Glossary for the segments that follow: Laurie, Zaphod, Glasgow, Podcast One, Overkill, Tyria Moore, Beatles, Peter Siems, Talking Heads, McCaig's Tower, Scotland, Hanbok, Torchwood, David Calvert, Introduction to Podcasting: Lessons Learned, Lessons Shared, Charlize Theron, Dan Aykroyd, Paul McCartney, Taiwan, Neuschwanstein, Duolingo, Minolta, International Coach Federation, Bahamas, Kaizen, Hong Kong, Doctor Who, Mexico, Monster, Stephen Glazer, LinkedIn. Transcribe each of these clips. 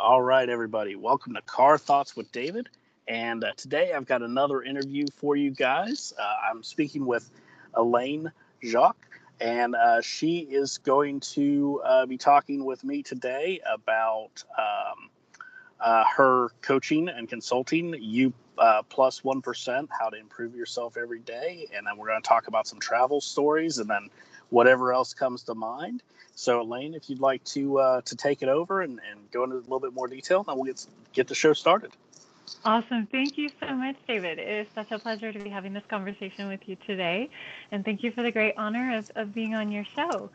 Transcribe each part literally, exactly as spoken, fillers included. All right, everybody. Welcome to Car Thoughts with David. And uh, today I've got another interview for you guys. Uh, I'm speaking with Elaine Zuck, and uh, she is going to uh, be talking with me today about um, uh, her coaching and consulting, you uh, plus one percent, how to improve yourself every day. And then we're going to talk about some travel stories and then whatever else comes to mind. So, Elaine, if you'd like to uh, to take it over and, and go into a little bit more detail, then we'll get, get the show started. Awesome. Thank you so much, David. It is such a pleasure to be having this conversation with you today. And thank you for the great honor of, of being on your show.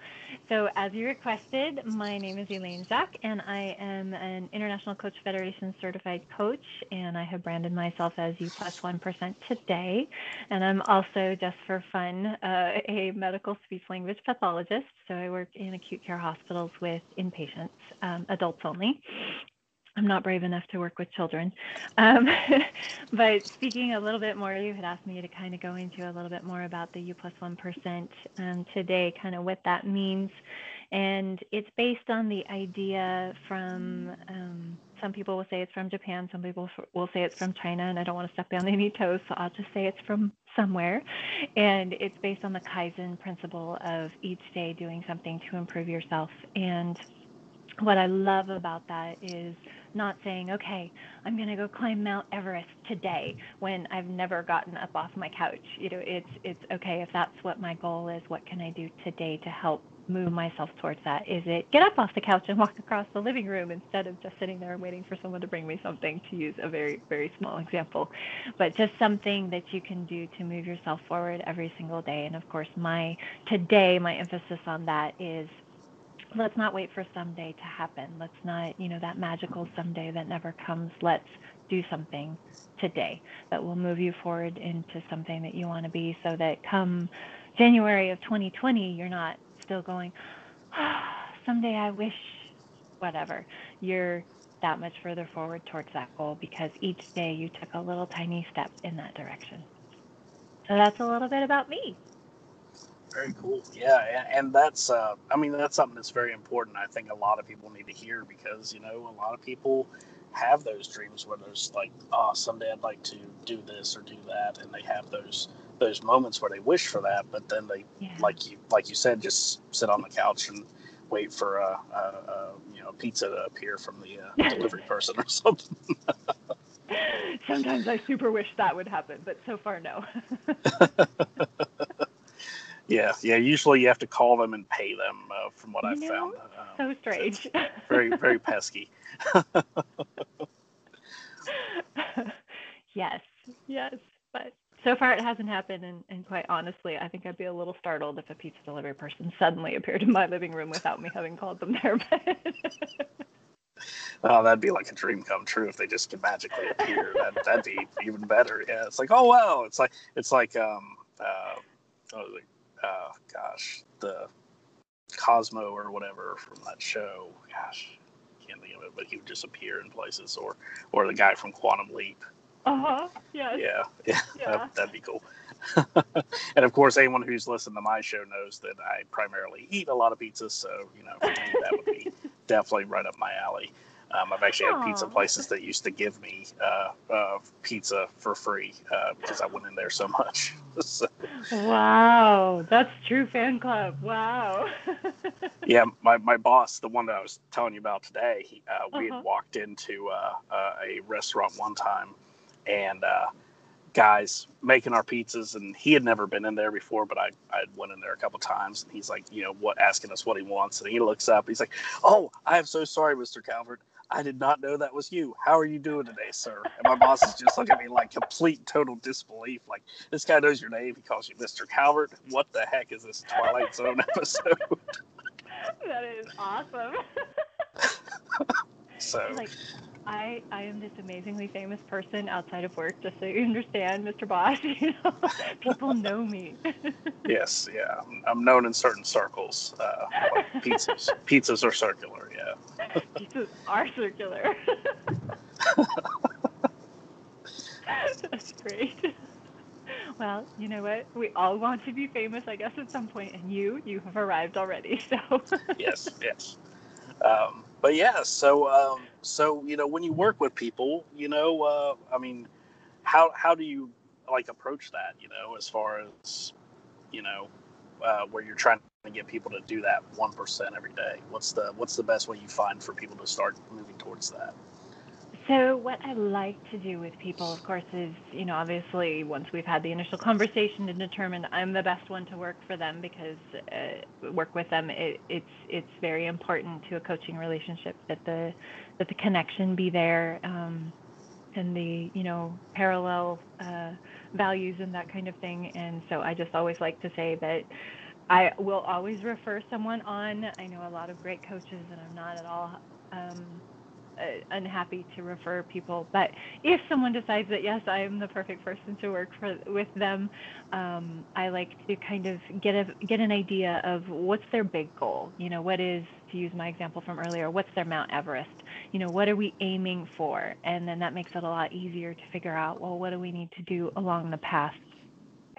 So as you requested, my name is Elaine Zuck, and I am an International Coach Federation certified coach, and I have branded myself as You Plus one percent today. And I'm also, just for fun, uh, a medical speech language pathologist. So I work in acute care hospitals with inpatients, um, adults only. I'm not brave enough to work with children. Um, but speaking a little bit more, you had asked me to kind of go into a little bit more about the U plus one percent um, today, kind of what that means. And it's based on the idea from, um, some people will say it's from Japan, some people will say it's from China, and I don't want to step on any toes, so I'll just say it's from somewhere. And it's based on the Kaizen principle of each day doing something to improve yourself. And what I love about that is not saying, okay, I'm going to go climb Mount Everest today when I've never gotten up off my couch. You know, it's, it's okay. If that's what my goal is, what can I do today to help move myself towards that? Is it get up off the couch and walk across the living room instead of just sitting there and waiting for someone to bring me something, to use a very, very small example, but just something that you can do to move yourself forward every single day. And of course, my today, my emphasis on that is, let's not wait for someday to happen. Let's not, you know, that magical someday that never comes. Let's do something today that will move you forward into something that you want to be, so that come January of twenty twenty, you're not still going, oh, someday I wish, whatever. You're that much further forward towards that goal because each day you took a little tiny step in that direction. So that's a little bit about me. Very cool. Yeah. And that's, uh, I mean, that's something that's very important. I think a lot of people need to hear because, you know, a lot of people have those dreams where there's like, oh, someday I'd like to do this or do that. And they have those, those moments where they wish for that, but then they, yeah. like you, like you said, just sit on the couch and wait for a, a, a you know, pizza to appear from the uh, delivery person or something. Sometimes I super wish that would happen, but so far, no. Yeah, yeah. Usually you have to call them and pay them, uh, from what I've no, found. Um, so strange. Very, very pesky. Yes, yes. But so far it hasn't happened. And, and quite honestly, I think I'd be a little startled if a pizza delivery person suddenly appeared in my living room without me having called them there. Oh, that'd be like a dream come true if they just could magically appear. That, that'd be even better. Yeah, it's like, oh, wow. It's like, it's like, um, uh, oh, like, uh, gosh, the Cosmo or whatever from that show. Gosh, can't think of it, but he would just appear in places, or, or the guy from Quantum Leap. Uh huh. Yes. Yeah. Yeah. yeah. That, that'd be cool. And of course, anyone who's listened to my show knows that I primarily eat a lot of pizza, so you know, for me, that would be definitely right up my alley. Um, I've actually had Aww. pizza places that used to give me uh, uh, pizza for free uh, because I went in there so much. So, wow, that's true fan club. Wow. Yeah, my, my boss, the one that I was telling you about today, he, uh, we uh-huh. had walked into uh, uh, a restaurant one time, and uh, guys making our pizzas, and he had never been in there before, but I I went in there a couple times, and he's like, you know, what, asking us what he wants, and he looks up, he's like, oh, I am so sorry, Mister Calvert. I did not know that was you. How are you doing today, sir? And my boss is just looking at me like complete, total disbelief. Like, this guy knows your name. He calls you Mister Calvert. What the heck is this Twilight Zone episode? That is awesome. So, like, I, I am this amazingly famous person outside of work, just so you understand, Mister Boss. You know, people know me. Yes, yeah. I'm, I'm known in certain circles. Uh, like pizzas. Pizzas are circular, yeah. Pizzas are circular. That's great. Well, you know what? We all want to be famous, I guess, at some point, and you, you have arrived already, so. Yes, yes. Um, But yeah, so um, so you know, when you work with people, you know, uh, I mean, how how do you like approach that? You know, as far as you know, uh, where you're trying to get people to do that one percent every day. What's the what's the best way you find for people to start moving towards that? So what I like to do with people, of course, is, you know, obviously once we've had the initial conversation to determine I'm the best one to work for them because uh, work with them, it, it's it's very important to a coaching relationship that the that the connection be there um, and the, you know, parallel uh, values and that kind of thing. And so I just always like to say that I will always refer someone on. I know a lot of great coaches, and I'm not at all um, unhappy to refer people, but if someone decides that yes, I am the perfect person to work for, with them, um, I like to kind of get a get an idea of what's their big goal. You know, what is, to use my example from earlier, what's their Mount Everest? You know, what are we aiming for? And then that makes it a lot easier to figure out, well, what do we need to do along the path?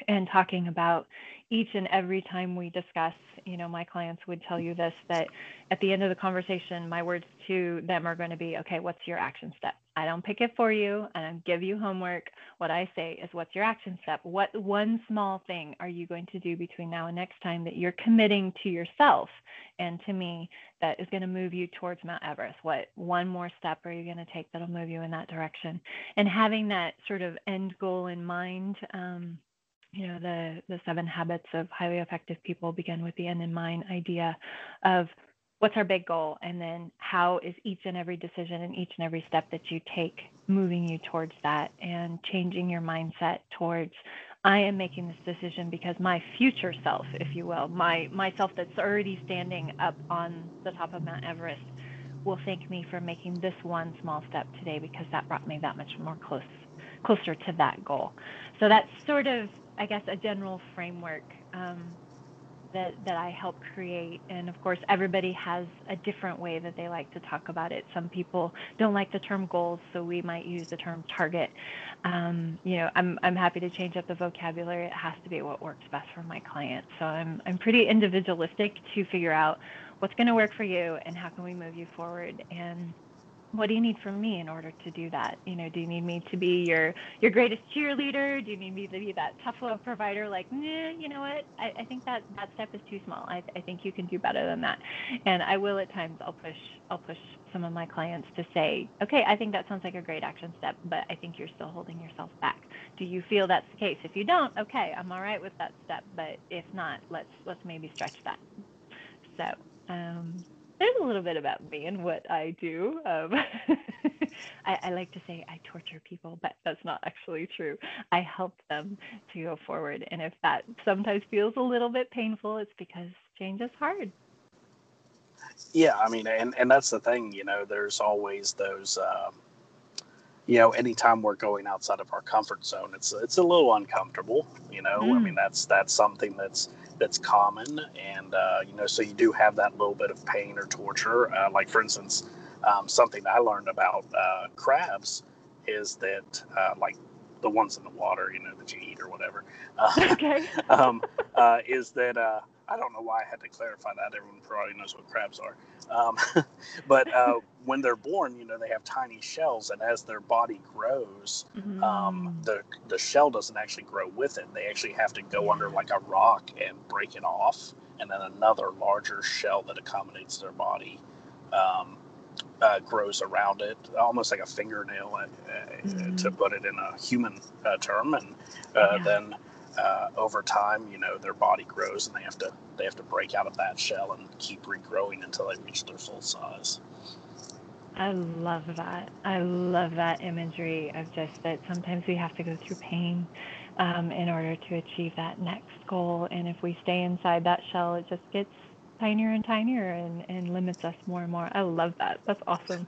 And talking about each and every time we discuss, you know, my clients would tell you this, that at the end of the conversation, my words to them are going to be, okay, what's your action step? I don't pick it for you. I don't give you homework. What I say is, what's your action step? What one small thing are you going to do between now and next time that you're committing to yourself and to me that is going to move you towards Mount Everest? What one more step are you going to take that'll move you in that direction? And having that sort of end goal in mind, um, you know, the, the seven habits of highly effective people begin with the end in mind idea of what's our big goal, and then how is each and every decision and each and every step that you take moving you towards that, and changing your mindset towards, I am making this decision because my future self, if you will, my myself that's already standing up on the top of Mount Everest will thank me for making this one small step today, because that brought me that much more close, closer to that goal. So that's sort of, I guess, a general framework um, that that I help create. And of course, everybody has a different way that they like to talk about it. Some people don't like the term goals, so we might use the term target. Um, you know, I'm I'm happy to change up the vocabulary. It has to be what works best for my client. So I'm I'm pretty individualistic to figure out what's going to work for you and how can we move you forward. And what do you need from me in order to do that? You know, do you need me to be your, your greatest cheerleader? Do you need me to be that tough love provider? Like, nah, you know what? I, I think that, that step is too small. I, I think you can do better than that. And I will at times, I'll push, I'll push some of my clients to say, okay, I think that sounds like a great action step, but I think you're still holding yourself back. Do you feel that's the case? If you don't, okay, I'm all right with that step. But if not, let's, let's maybe stretch that. So, um, there's a little bit about me and what I do. Um, I, I like to say I torture people, but that's not actually true. I help them to go forward. And if that sometimes feels a little bit painful, it's because change is hard. Yeah, I mean, and, and that's the thing, you know, there's always those, um, you know, anytime we're going outside of our comfort zone, it's it's a little uncomfortable, you know. Mm. I mean, that's that's something that's that's common, and uh, you know, so you do have that little bit of pain or torture. Uh, like for instance, um, something I learned about uh, crabs is that uh, like the ones in the water, you know, that you eat or whatever. Uh, okay. um, uh, is that uh, I don't know why I had to clarify that. Everyone probably knows what crabs are, um, but uh, when they're born, you know, they have tiny shells, and as their body grows, mm. um, the the shell doesn't actually grow with it. They actually have to go under like a rock and break it off, and then another larger shell that accommodates their body um, uh, grows around it, almost like a fingernail, uh, mm. to put it in a human uh, term, and uh, yeah. then. Uh, over time, you know, their body grows, and they have to they have to break out of that shell and keep regrowing until they reach their full size. I love that. I love that imagery of just that sometimes we have to go through pain um, in order to achieve that next goal. And if we stay inside that shell, it just gets tinier and tinier and, and limits us more and more. I love that. That's awesome.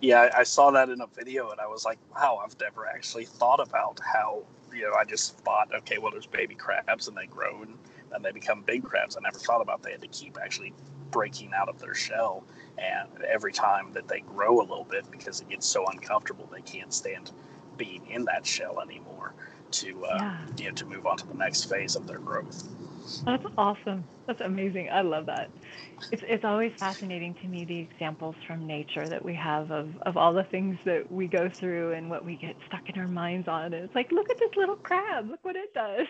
Yeah, I saw that in a video, and I was like, wow, I've never actually thought about how, you know, I just thought, okay, well, there's baby crabs, and they grow, and, and they become big crabs. I never thought about they had to keep actually breaking out of their shell, and every time that they grow a little bit, because it gets so uncomfortable, they can't stand being in that shell anymore to, uh, yeah. you know, to move on to the next phase of their growth. That's awesome. That's amazing. I love that. It's it's always fascinating to me, the examples from nature that we have of, of all the things that we go through and what we get stuck in our minds on. And it's like, look at this little crab. Look what it does.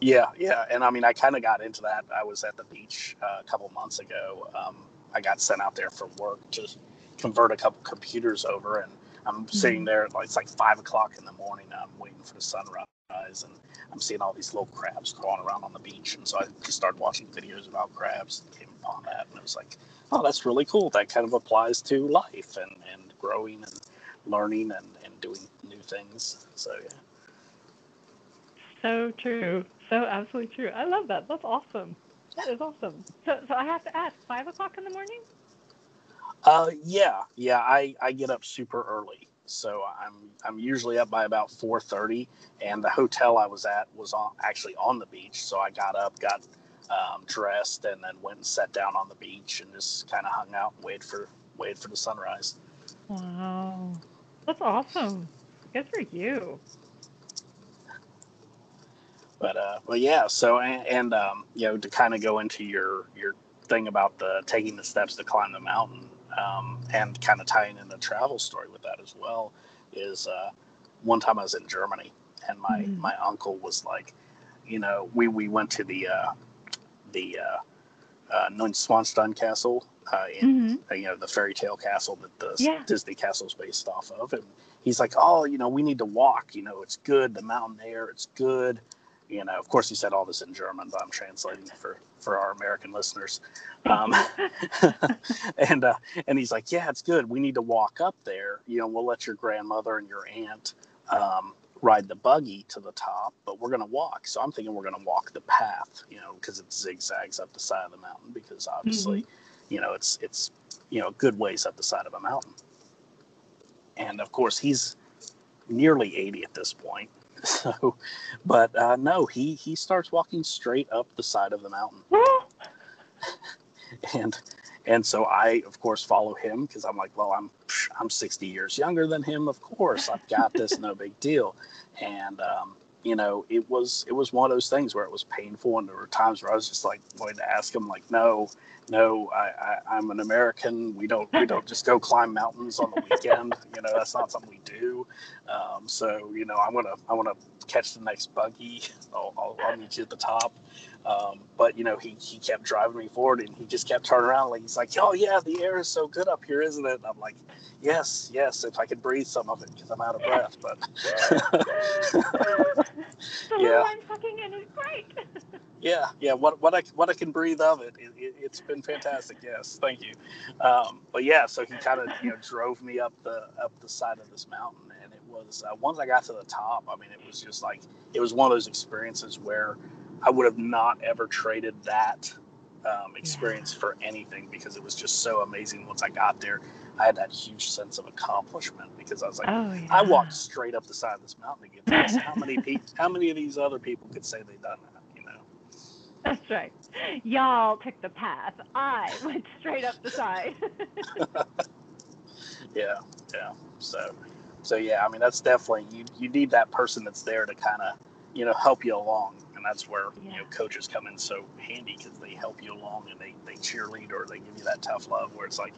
yeah, yeah. And I mean, I kind of got into that. I was at the beach uh, a couple months ago. Um, I got sent out there for work to convert a couple computers over, and I'm sitting there, it's like five o'clock in the morning, I'm waiting for the sunrise, and I'm seeing all these little crabs crawling around on the beach, and so I started watching videos about crabs and came upon that, and I was like, oh, that's really cool. That kind of applies to life and, and growing and learning and, and doing new things, so yeah. So true. So absolutely true. I love that. That's awesome. That is awesome. So, so I have to ask, five o'clock in the morning? Uh, yeah, yeah, I, I get up super early, so I'm I'm usually up by about four thirty, and the hotel I was at was on, actually on the beach, so I got up, got um, dressed, and then went and sat down on the beach and just kind of hung out and waited for, waited for the sunrise. Wow, that's awesome. Good for you. But, uh, well, yeah, so, and, and um, you know, to kind of go into your, your thing about the taking the steps to climb the mountain, Um, and kind of tying in the travel story with that as well is uh, one time I was in Germany, and my, mm. my uncle was like, you know, we, we went to the uh, the uh, uh, Neuschwanstein castle, uh, in, mm-hmm. you know, the fairy tale castle that the yeah. Disney castle is based off of. And he's like, oh, you know, we need to walk. You know, it's good. The mountain there, it's good. You know, of course, he said all this in German, but I'm translating for, for our American listeners. Um, and uh, and he's like, yeah, it's good. We need to walk up there. You know, we'll let your grandmother and your aunt um, ride the buggy to the top, but we're going to walk. So I'm thinking we're going to walk the path, you know, because it zigzags up the side of the mountain, because obviously, mm-hmm. you know, it's, it's, you know, good ways up the side of a mountain. And of course, he's nearly eighty at this point. So, but uh, no, he, he starts walking straight up the side of the mountain. and and so I, of course, follow him, because I'm like, well, I'm I'm sixty years younger than him. Of course, I've got this, no big deal. And, um, you know, it was it was one of those things where it was painful. And there were times where I was just like wanting to ask him, like, no, no, I, I, I'm an American. We don't we don't just go climb mountains on the weekend. You know, that's not something we do. Um, so, you know, I want to I want to catch the next buggy. I'll, I'll, I'll meet you at the top. Um, but, you know, he, he kept driving me forward, and he just kept turning around. Like, he's like, oh, yeah, the air is so good up here, isn't it? And I'm like, yes, yes, if I could breathe some of it, because I'm out of breath. But the yeah. I'm fucking in is great. yeah, yeah, what what I, what I can breathe of it, it, it it's been fantastic. Yes, thank you. Um, but, yeah, so he kind of, you know, drove me up the up the side of this mountain. And it was, uh, once I got to the top, I mean, it was just like, it was one of those experiences where I would have not ever traded that um, experience yeah. for anything, because it was just so amazing. Once I got there, I had that huge sense of accomplishment, because I was like, oh, yeah. I walked straight up the side of this mountain to get this. How many people, how many of these other people could say they've done that, you know? That's right. Y'all took the path. I went straight up the side. yeah. Yeah. So, so yeah, I mean, that's definitely, you, you need that person that's there to kind of, you know, help you along. And that's where, yeah. you know, coaches come in so handy, because they help you along, and they, they cheerlead, or they give you that tough love where it's like,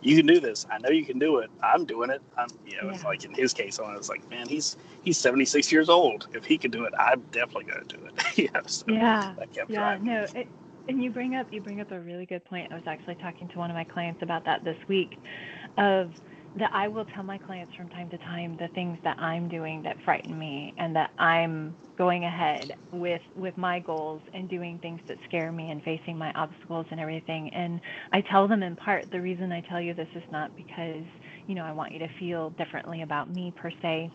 you can do this. I know you can do it. I'm doing it. I'm, you know, yeah. it's like in his case, I was like, man, he's, he's seventy-six years old. If he can do it, I'm definitely going to do it. yeah. So yeah. That kept yeah. Driving. No, it, and you bring up, you bring up a really good point. I was actually talking to one of my clients about that this week, of that I will tell my clients from time to time the things that I'm doing that frighten me, and that I'm going ahead with with my goals and doing things that scare me and facing my obstacles and everything. And I tell them, in part, the reason I tell you this is not because, you know, I want you to feel differently about me per se,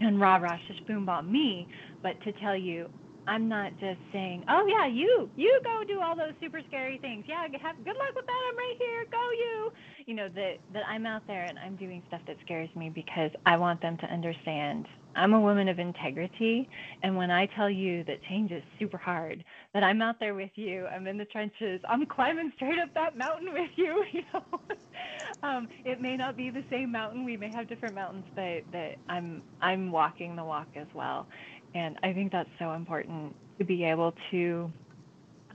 and rah rah shish boom about me, but to tell you I'm not just saying, oh, yeah, you, you go do all those super scary things. Yeah, have good luck with that. I'm right here. Go you. You know, that, that I'm out there and I'm doing stuff that scares me because I want them to understand I'm a woman of integrity. And when I tell you that change is super hard, that I'm out there with you, I'm in the trenches, I'm climbing straight up that mountain with you. You know, um, it may not be the same mountain. We may have different mountains, but that I'm, I'm walking the walk as well. And I think that's so important to be able to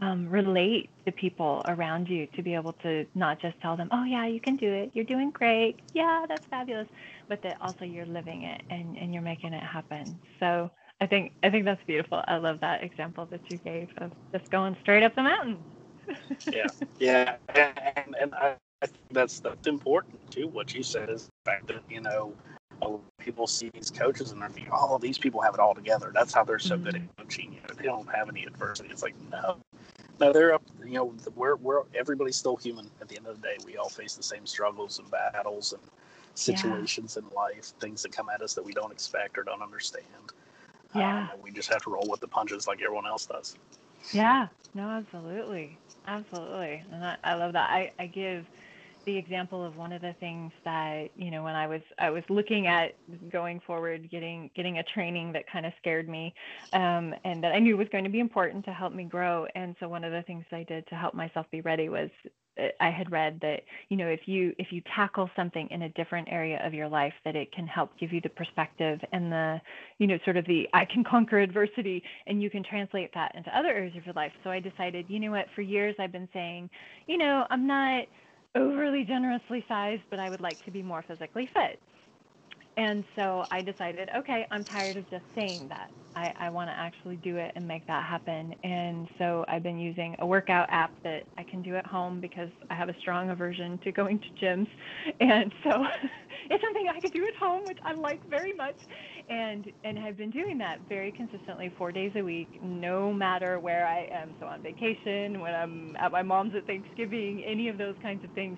um, relate to people around you, to be able to not just tell them, oh, yeah, you can do it. You're doing great. Yeah, that's fabulous. But that also you're living it and, and you're making it happen. So I think I think that's beautiful. I love that example that you gave of just going straight up the mountain. Yeah. Yeah. And, and I, I think that's, that's important, too. What you said is the fact that, you know, people see these coaches and they're thinking, oh, these people have it all together. That's how they're so mm-hmm. good at coaching. You know, they don't have any adversity. It's like, no, no, they're up, you know, we're, we're, everybody's still human at the end of the day. We all face the same struggles and battles and situations yeah. in life, things that come at us that we don't expect or don't understand. Yeah. Um, we just have to roll with the punches like everyone else does. Yeah, no, absolutely. Absolutely. And I, I love that. I, I give the example of one of the things that, you know, when I was I was looking at going forward, getting getting a training that kind of scared me um, and that I knew was going to be important to help me grow. And so one of the things I did to help myself be ready was I had read that, you know, if you if you tackle something in a different area of your life, that it can help give you the perspective and the, you know, sort of the I can conquer adversity, and you can translate that into other areas of your life. So I decided, you know what, for years I've been saying, you know, I'm not overly generously sized, but I would like to be more physically fit. And so I decided, okay, I'm tired of just saying that. I, I want to actually do it and make that happen. And so I've been using a workout app that I can do at home because I have a strong aversion to going to gyms. And so it's something I could do at home, which I like very much. And and I've been doing that very consistently four days a week, no matter where I am. So on vacation, when I'm at my mom's at Thanksgiving, any of those kinds of things.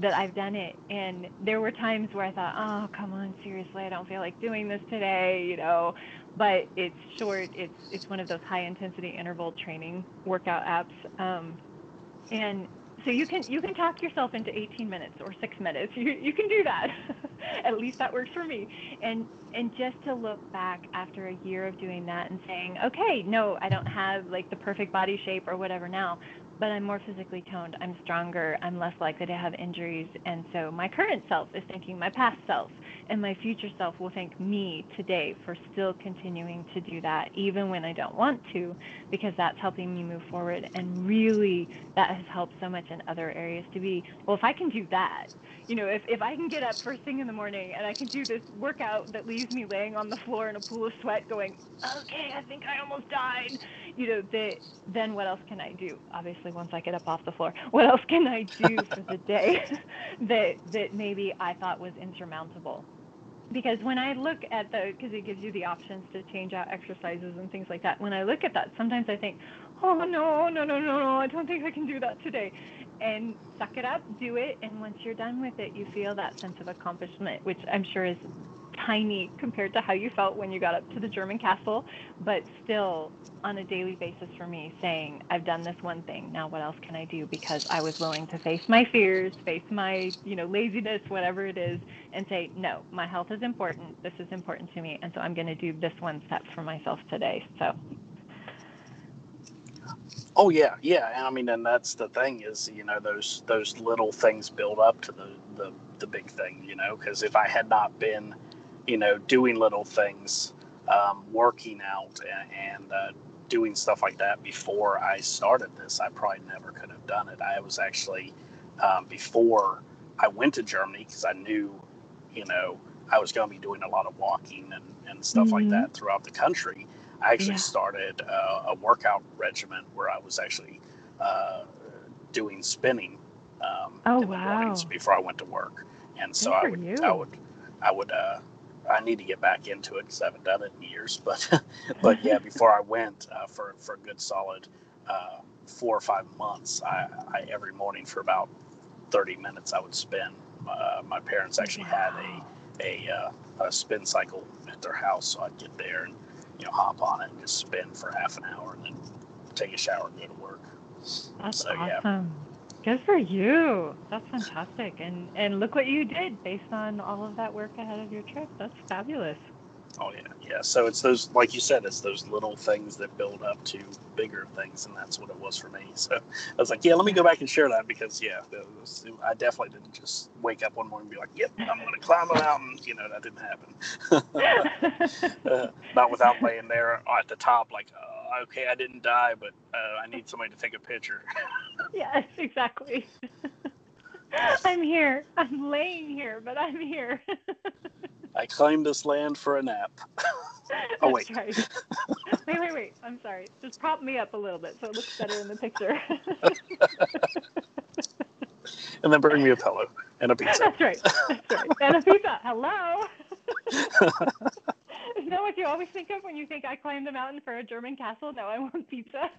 That I've done it. And there were times where I thought, oh, come on, seriously, I don't feel like doing this today, you know, but it's short. It's, it's one of those high intensity interval training workout apps. Um, and so you can, you can talk yourself into eighteen minutes or six minutes. You you can do that. At least that works for me. And, and just to look back after a year of doing that and saying, okay, no, I don't have like the perfect body shape or whatever now, but I'm more physically toned, I'm stronger, I'm less likely to have injuries. And so my current self is thanking my past self, and my future self will thank me today for still continuing to do that, even when I don't want to, because that's helping me move forward. And really, that has helped so much in other areas to be, well, if I can do that, you know, if, if I can get up first thing in the morning and I can do this workout that leaves me laying on the floor in a pool of sweat going, okay, I think I almost died, you know, that, then what else can I do? Obviously, once I get up off the floor, what else can I do for the day that that maybe I thought was insurmountable? Because when I look at the, because it gives you the options to change out exercises and things like that. When I look at that, sometimes I think, oh, no, no, no, no, no, I don't think I can do that today. And suck it up, do it. And once you're done with it, you feel that sense of accomplishment, which I'm sure is tiny compared to how you felt when you got up to the German castle, but still on a daily basis for me saying, I've done this one thing, now what else can I do? Because I was willing to face my fears, face my, you know, laziness, whatever it is, and say, no, my health is important. This is important to me. And so I'm going to do this one step for myself today. So. Oh yeah. Yeah. And I mean, and that's the thing is, you know, those, those little things build up to the, the, the big thing, you know, because if I had not been, you know, doing little things, um, working out and, and uh, doing stuff like that before I started this, I probably never could have done it. I was actually, um, before I went to Germany, because I knew, you know, I was going to be doing a lot of walking and, and stuff mm-hmm. like that throughout the country. I actually yeah. started uh, a workout regimen where I was actually uh, doing spinning um, oh, in wow. the mornings before I went to work. And so I would, I would, I would, I would, uh, I need to get back into it because I haven't done it in years. But, but yeah, before I went uh, for for a good solid uh, four or five months, I, I every morning for about thirty minutes I would spin. Uh, my parents actually wow. had a a, uh, a spin cycle at their house, so I'd get there and you know, hop on it and just spend for half an hour and then take a shower and go to work. That's so awesome. Yeah. Good for you. That's fantastic. And and look what you did based on all of that work ahead of your trip. That's fabulous. Oh, yeah. Yeah. So it's those, like you said, it's those little things that build up to bigger things. And that's what it was for me. So I was like, yeah, let me go back and share that because, yeah, was, I definitely didn't just wake up one morning and be like, yep, I'm going to climb a mountain. You know, that didn't happen. uh, not without laying there at the top like, oh, okay, I didn't die, but uh, I need somebody to take a picture. Yes, exactly. I'm here. I'm laying here, but I'm here. I claimed this land for a nap. Oh, wait. Right. Wait, wait, wait. I'm sorry. Just prop me up a little bit so it looks better in the picture. And then bring me a pillow and a pizza. That's right. That's right. And a pizza. Hello. Isn't that what you always think of when you think I climbed a mountain for a German castle? No, I want pizza.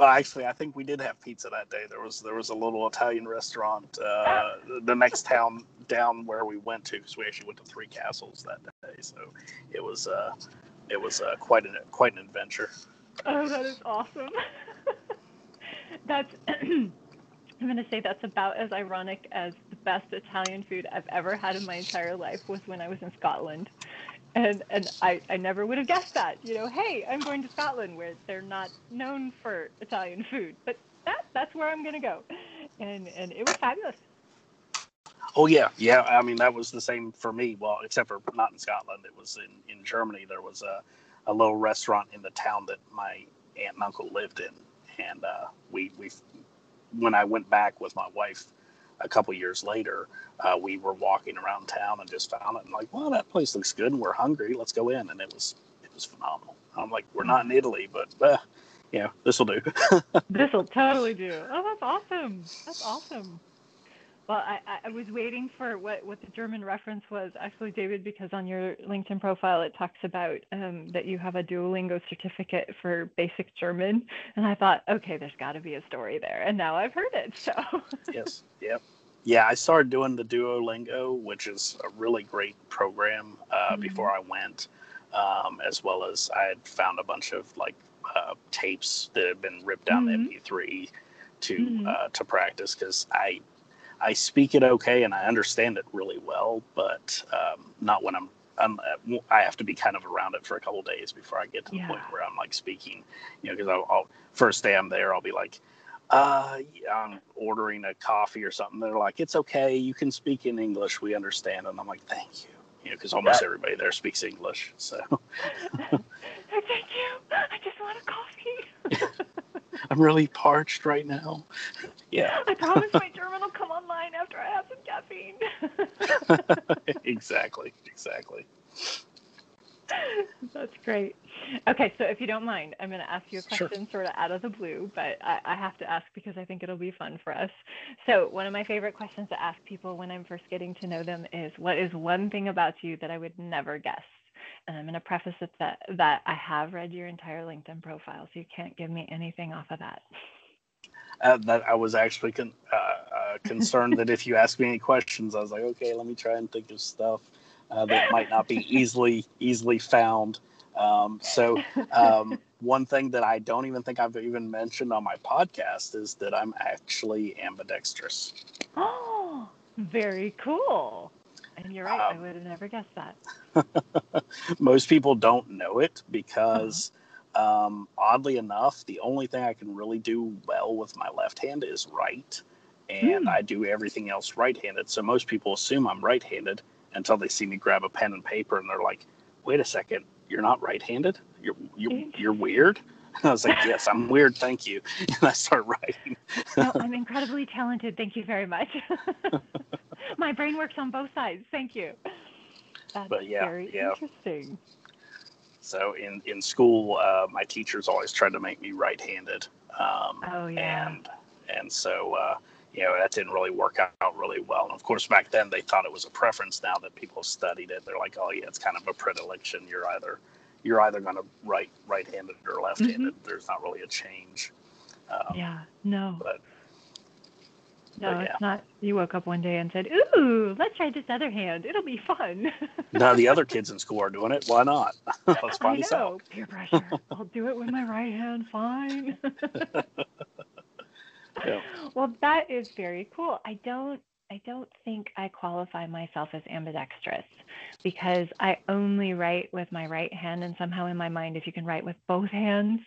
Well, actually, I think we did have pizza that day. There was there was a little Italian restaurant uh, the next town down where we went to, because we actually went to three castles that day. So it was uh, it was uh, quite an quite an adventure. Oh, that is awesome. That's I'm going to say that's about as ironic as the best Italian food I've ever had in my entire life was when I was in Scotland. And and I, I never would have guessed that. You know, hey, I'm going to Scotland where they're not known for Italian food. But that that's where I'm going to go. And and it was fabulous. Oh, yeah. Yeah. I mean, that was the same for me. Well, except for not in Scotland. It was in, in Germany. There was a, a little restaurant in the town that my aunt and uncle lived in. And uh, we we when I went back with my wife a couple years later, uh, we were walking around town and just found it and like, well, that place looks good and we're hungry. Let's go in. And it was it was phenomenal. I'm like, we're not in Italy, but, uh, you know, this will do. This will totally do. Oh, that's awesome. That's awesome. Well, I, I was waiting for what, what the German reference was, actually, David, because on your LinkedIn profile, it talks about um, that you have a Duolingo certificate for basic German. And I thought, okay, there's got to be a story there. And now I've heard it. So yes. Yep. Yeah, I started doing the Duolingo, which is a really great program uh, mm-hmm. before I went, um, as well as I had found a bunch of like uh, tapes that had been ripped down mm-hmm. the M P three to mm-hmm. uh, to practice because I I speak it okay and I understand it really well, but um, not when I'm, I'm I have to be kind of around it for a couple of days before I get to the yeah. point where I'm like speaking, you know, because I'll, I'll first day I'm there I'll be like, uh, I'm ordering a coffee or something. They're like, it's okay, you can speak in English, we understand, and I'm like, thank you, you know, because almost everybody there speaks English, so. Thank you. I just want a coffee. I'm really parched right now. Yeah. I promise my German will come online after I have some caffeine. Exactly. Exactly. That's great. Okay, so if you don't mind, I'm going to ask you a question sure. sort of out of the blue, but I, I have to ask because I think it'll be fun for us. So one of my favorite questions to ask people when I'm first getting to know them is, what is one thing about you that I would never guess? And I'm going to preface it that, that I have read your entire LinkedIn profile, so you can't give me anything off of that. Uh, that I was actually con- uh, uh, concerned that if you asked me any questions, I was like, okay, let me try and think of stuff uh, that might not be easily easily found. Um, so um, one thing that I don't even think I've even mentioned on my podcast is that I'm actually ambidextrous. Oh, very cool. And you're right, um, I would have never guessed that. Most people don't know it because, uh-huh. um, oddly enough, the only thing I can really do well with my left hand is right. And mm. I do everything else right-handed. So most people assume I'm right-handed until they see me grab a pen and paper and they're like, wait a second, you're not right-handed? You're, you're, you're weird? And I was like, yes, I'm weird, thank you. And I start writing. No, I'm incredibly talented, thank you very much. My brain works on both sides, thank you. That's but yeah, very yeah. interesting. So in, in school, uh, my teachers always tried to make me right-handed. Um, oh, yeah. And, and so, uh, you know, that didn't really work out really well. And, of course, back then they thought it was a preference. Now that people have studied it, they're like, oh, yeah, it's kind of a predilection. You're either... You're either going to write right-handed or left-handed. Mm-hmm. There's not really a change. Um, yeah, no. But No, but, yeah. It's not. You woke up one day and said, ooh, let's try this other hand. It'll be fun. Now the other kids in school are doing it. Why not? Let's find I this know. out. Peer pressure. I'll do it with my right hand. Fine. Yeah. Well, that is very cool. I don't, I don't think I qualify myself as ambidextrous because I only write with my right hand, and somehow in my mind, if you can write with both hands,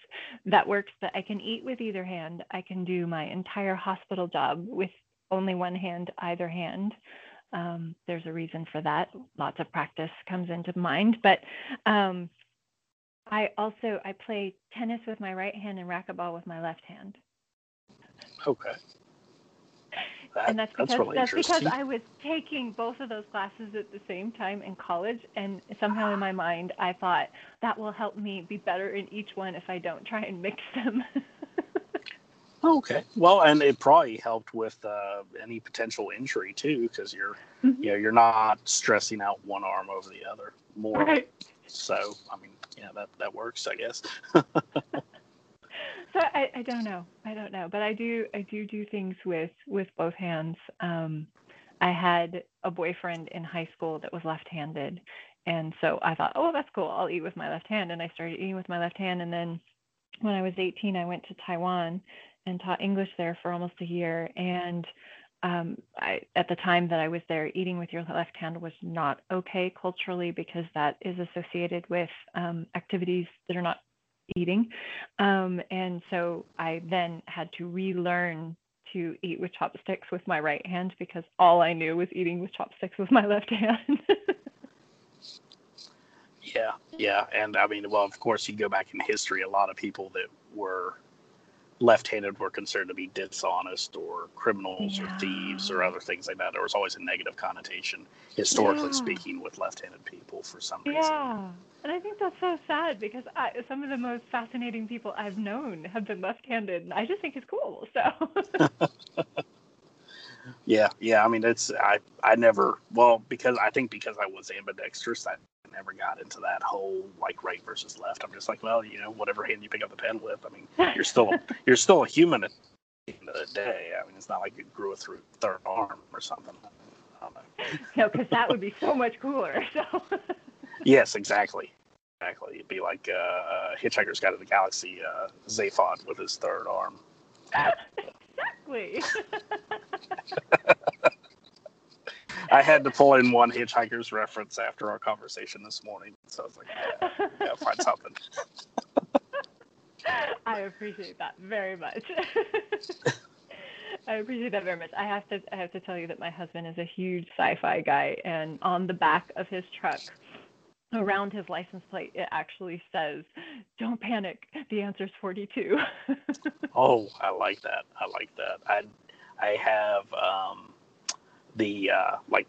that works. But I can eat with either hand. I can do my entire hospital job with only one hand, either hand. Um, there's a reason for that. Lots of practice comes into mind, but um, I also, I play tennis with my right hand and racquetball with my left hand. Okay. That, and that's because that's, really that's because I was taking both of those classes at the same time in college, and somehow in my mind I thought that will help me be better in each one if I don't try and mix them. Okay. Well, and it probably helped with uh, any potential injury too, because you're mm-hmm. you know you're not stressing out one arm over the other more. Right. So I mean, yeah, that that works, I guess. So I, I don't know. I don't know. But I do I do do things with, with both hands. Um, I had a boyfriend in high school that was left-handed. And so I thought, oh, that's cool. I'll eat with my left hand. And I started eating with my left hand. And then when I was eighteen, I went to Taiwan and taught English there for almost a year. And um, I, at the time that I was there, eating with your left hand was not okay culturally because that is associated with um, activities that are not eating. Um, and so I then had to relearn to eat with chopsticks with my right hand because all I knew was eating with chopsticks with my left hand. yeah. Yeah. And I mean, well, of course, you go back in history, a lot of people that were left-handed were considered to be dishonest or criminals yeah. or thieves or other things like that. There was always a negative connotation, historically yeah. speaking, with left-handed people for some reason. Yeah, and I think that's so sad because I, some of the most fascinating people I've known have been left-handed, and I just think it's cool. So. yeah, yeah. I mean, it's I, I never well because I think because I was ambidextrous, I never got into that whole like right versus left. I'm just like, well, you know, whatever hand you pick up the pen with, I mean, you're still a, you're still a human at the end of the day. I mean, it's not like you grew it through third arm or something. I don't know. No, because that would be so much cooler. So. Yes, exactly, exactly. It'd be like uh, Hitchhiker's Guide to the Galaxy, uh, Zaphod with his third arm. Exactly. I had to pull in one Hitchhiker's reference after our conversation this morning, so I was like, yeah, yeah find something. I appreciate that very much. I appreciate that very much. I have to, I have to tell you that my husband is a huge sci-fi guy, and on the back of his truck, around his license plate, it actually says, "Don't panic. The answer's forty-two." Oh, I like that. I like that. I, I have. Um, the uh, like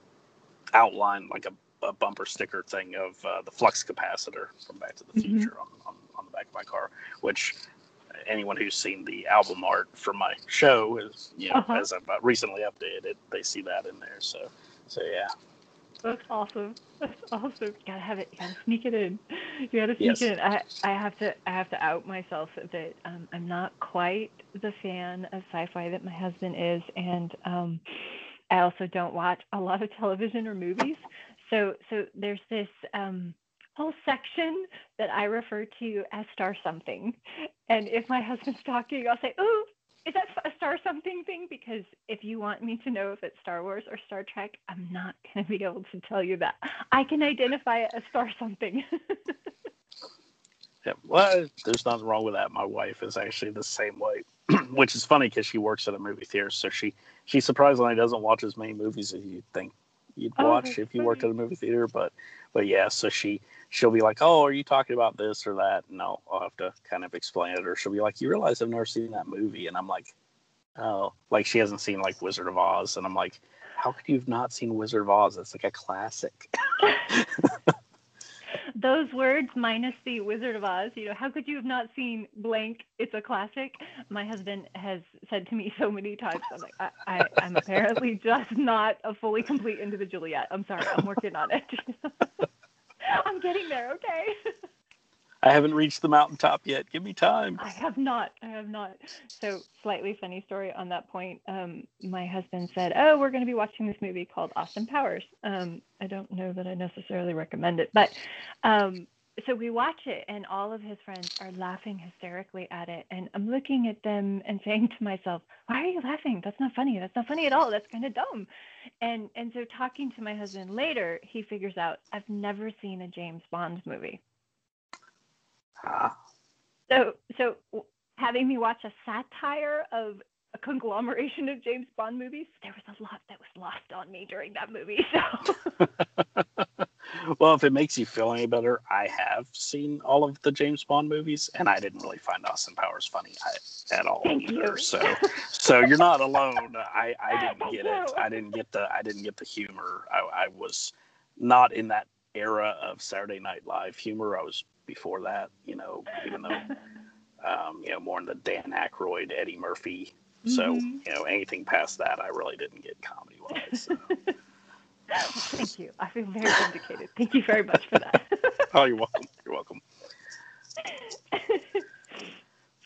outline, like a, a bumper sticker thing of uh, the flux capacitor from Back to the mm-hmm. Future on, on, on the back of my car, which anyone who's seen the album art from my show is, you know, uh-huh. as I've recently updated it, they see that in there. So, so yeah. That's awesome. That's awesome. You gotta have it. You gotta sneak it in. You gotta sneak yes. it in. I, I have to I have to out myself that um, I'm not quite the fan of sci-fi that my husband is, and um, I also don't watch a lot of television or movies. So so there's this um, whole section that I refer to as star something. And if my husband's talking, I'll say, oh, is that a star something thing? Because if you want me to know if it's Star Wars or Star Trek, I'm not going to be able to tell you that. I can identify it as star something. Yeah, well, there's nothing wrong with that. My wife is actually the same way, which is funny because she works at a movie theater, so she, she surprisingly doesn't watch as many movies as you'd think you'd oh, watch if you funny. worked at a movie theater. But but yeah, so she, she'll be like, oh, are you talking about this or that? No, I'll have to kind of explain it. Or she'll be like, you realize I've never seen that movie. And I'm like, oh, like she hasn't seen like Wizard of Oz. And I'm like, how could you have not seen Wizard of Oz? It's like a classic. Those words minus the Wizard of Oz, you know, how could you have not seen blank? It's a classic. My husband has said to me so many times, I'm like, I, I, I'm apparently just not a fully complete individual yet. I'm sorry. I'm working on it. I'm getting there. Okay. I haven't reached the mountaintop yet. Give me time. I have not. I have not. So slightly funny story on that point. Um, my husband said, oh, we're going to be watching this movie called Austin Powers. Um, I don't know that I necessarily recommend it, but um, so we watch it and all of his friends are laughing hysterically at it. And I'm looking at them and saying to myself, why are you laughing? That's not funny. That's not funny at all. That's kind of dumb. And, and so talking to my husband later, he figures out I've never seen a James Bond movie. Ah. So, so having me watch a satire of a conglomeration of James Bond movies, there was a lot that was lost on me during that movie. So, well, if it makes you feel any better, I have seen all of the James Bond movies, and I didn't really find Austin Powers funny at all. Thank either. You. So, so you're not alone. I, I didn't Thank get you. it. I didn't get the I didn't get the humor. I, I was not in that era of Saturday Night Live humor. I was. Before that, you know, even though, um, you know, more in the Dan Aykroyd, Eddie Murphy. So, mm-hmm. you know, anything past that, I really didn't get comedy-wise. So. Thank you. I feel very vindicated. Thank you very much for that. Oh, you're welcome. You're welcome.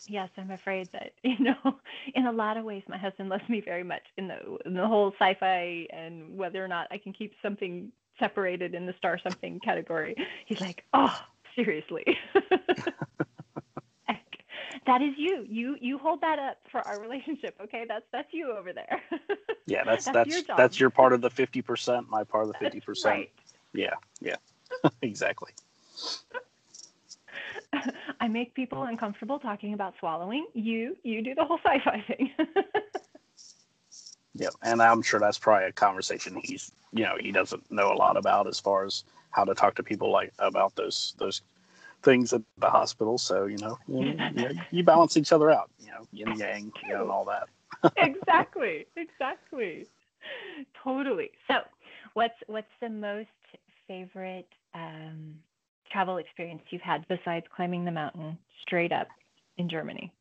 Yes, I'm afraid that, you know, in a lot of ways, my husband loves me very much in the, in the whole sci-fi and whether or not I can keep something separated in the star something category. He's like, oh, seriously. That is you. You you hold that up for our relationship, okay? That's that's you over there. Yeah, that's that's that's your, job. That's your part of the fifty percent, my part of the fifty percent. Right. Yeah, yeah. Exactly. I make people uncomfortable talking about swallowing. You you do the whole sci-fi thing. Yeah, and I'm sure that's probably a conversation he's, you know, he doesn't know a lot about as far as how to talk to people like about those those things at the hospital. So, you know, you, you, you balance each other out, you know, yin yang, you know, and all that. Exactly. Exactly. Totally. So what's what's the most favorite um, travel experience you've had besides climbing the mountain straight up in Germany?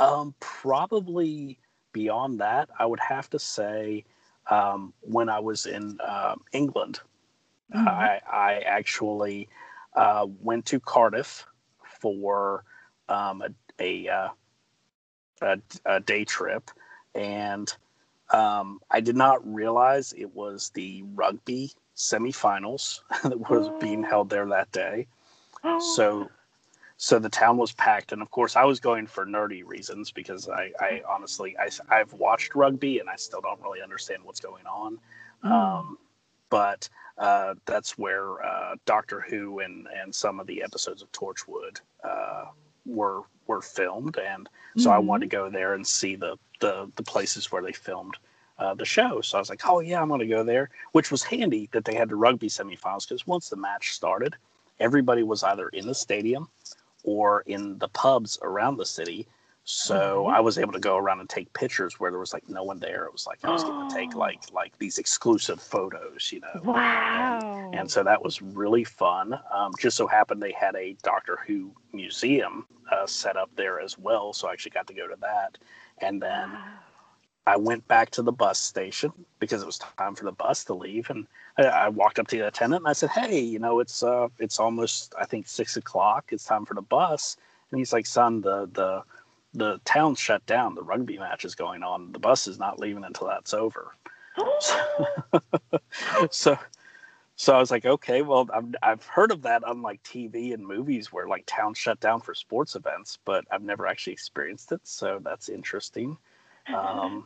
Um, probably beyond that, I would have to say um, when I was in uh, England, Mm-hmm. I, I actually uh, went to Cardiff for um, a, a, uh, a a day trip, and um, I did not realize it was the rugby semifinals that was oh. being held there that day. Oh. So, so the town was packed, and of course, I was going for nerdy reasons because I, I honestly I, I've watched rugby and I still don't really understand what's going on. Mm. Um, But uh, that's where uh, Doctor Who and, and some of the episodes of Torchwood uh, were were filmed, and so mm-hmm. I wanted to go there and see the the, the places where they filmed uh, the show. So I was like, oh yeah, I'm going to go there, which was handy that they had the rugby semifinals because once the match started, everybody was either in the stadium or in the pubs around the city. So mm-hmm. I was able to go around and take pictures where there was like no one there. It was like I was going to take like like these exclusive photos, you know. Wow! And, and so that was really fun. Um, just so happened they had a Doctor Who museum uh, set up there as well, so I actually got to go to that. And then wow. I went back to the bus station because it was time for the bus to leave, and I, I walked up to the attendant and I said, "Hey, you know, it's uh, it's almost I think six o'clock. It's time for the bus." And he's like, "Son, the the." the town's shut down. The rugby match is going on. The bus is not leaving until that's over. So, so, so I was like, okay, well, I've, I've heard of that on like T V and movies where like towns shut down for sports events, but I've never actually experienced it. So that's interesting. Um,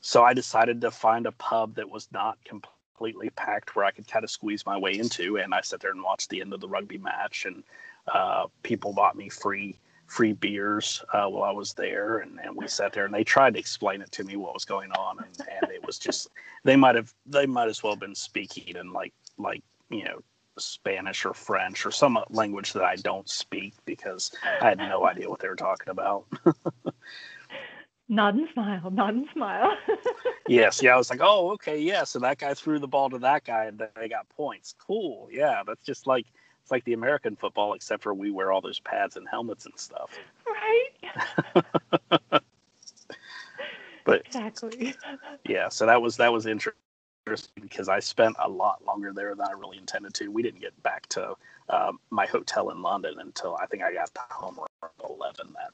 so I decided to find a pub that was not completely packed where I could kind of squeeze my way into. And I sat there and watched the end of the rugby match, and uh, people bought me free free beers uh, while I was there. And, and we sat there and they tried to explain it to me what was going on. And, and it was just, they might have, they might as well have been speaking in like, like, you know, Spanish or French or some language that I don't speak because I had no idea what they were talking about. Nod and smile, nod and smile. Yes. Yeah. I was like, oh, okay. Yeah. So that guy threw the ball to that guy and they got points. Cool. Yeah. That's just like, it's like the American football, except for we wear all those pads and helmets and stuff. Right. But exactly. Yeah. So that was that was interesting because I spent a lot longer there than I really intended to. We didn't get back to um, my hotel in London until I think I got home around eleven that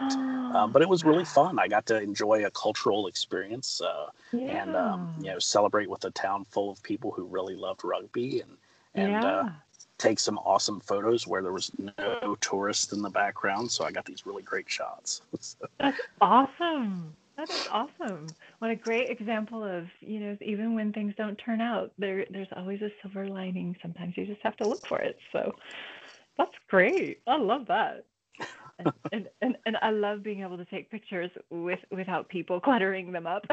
night. Um, but it was really fun. I got to enjoy a cultural experience uh, yeah. and, um, you know, celebrate with a town full of people who really loved rugby and, and yeah. uh, take some awesome photos where there was no tourists in the background. So I got these really great shots. So. That's awesome. That is awesome. What a great example of, you know, even when things don't turn out, there there's always a silver lining. Sometimes you just have to look for it. So that's great. I love that. And and, and, and I love being able to take pictures with without people cluttering them up.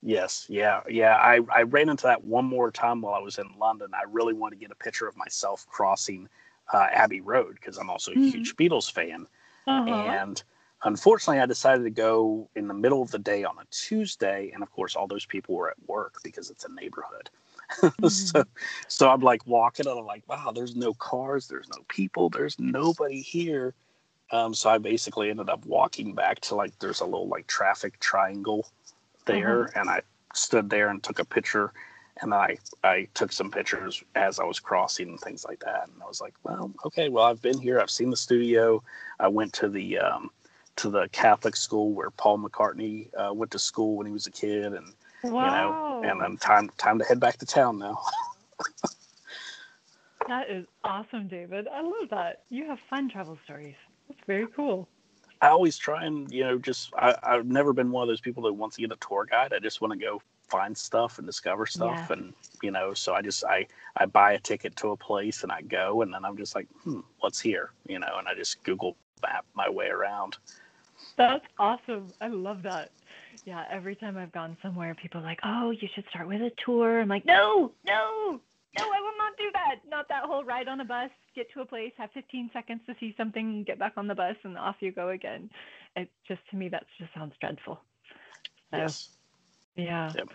Yes. Yeah. Yeah. I, I ran into that one more time while I was in London. I really wanted to get a picture of myself crossing uh, Abbey Road because I'm also a mm-hmm. huge Beatles fan. Uh-huh. And unfortunately, I decided to go in the middle of the day on a Tuesday. And of course, all those people were at work because it's a neighborhood. Mm-hmm. so, so I'm like walking and I'm like, wow, there's no cars. There's no people. There's nobody here. Um, so I basically ended up walking back to like there's a little like traffic triangle there. Mm-hmm. And I stood there and took a picture. And I, I took some pictures as I was crossing and things like that. And I was like, well, OK, well, I've been here. I've seen the studio. I went to the um to the Catholic school where Paul McCartney uh, went to school when he was a kid, and wow. you know, and I'm time time to head back to town now. That is awesome, David. I love that. You have fun travel stories. That's very cool. I always try and you know just I, I've never been one of those people that wants to get a tour guide. I just want to go find stuff and discover stuff, yeah. and you know, so I just I I buy a ticket to a place and I go, and then I'm just like, hmm, what's here, you know, and I just Google Map my way around. That's awesome. I love that. Yeah, every time I've gone somewhere, people are like, oh, you should start with a tour. I'm like, no, no, no, I will not do that. Not that whole ride on a bus, get to a place, have fifteen seconds to see something, get back on the bus, and off you go again. It just, to me, that just sounds dreadful. So, yes. Yeah. Yep.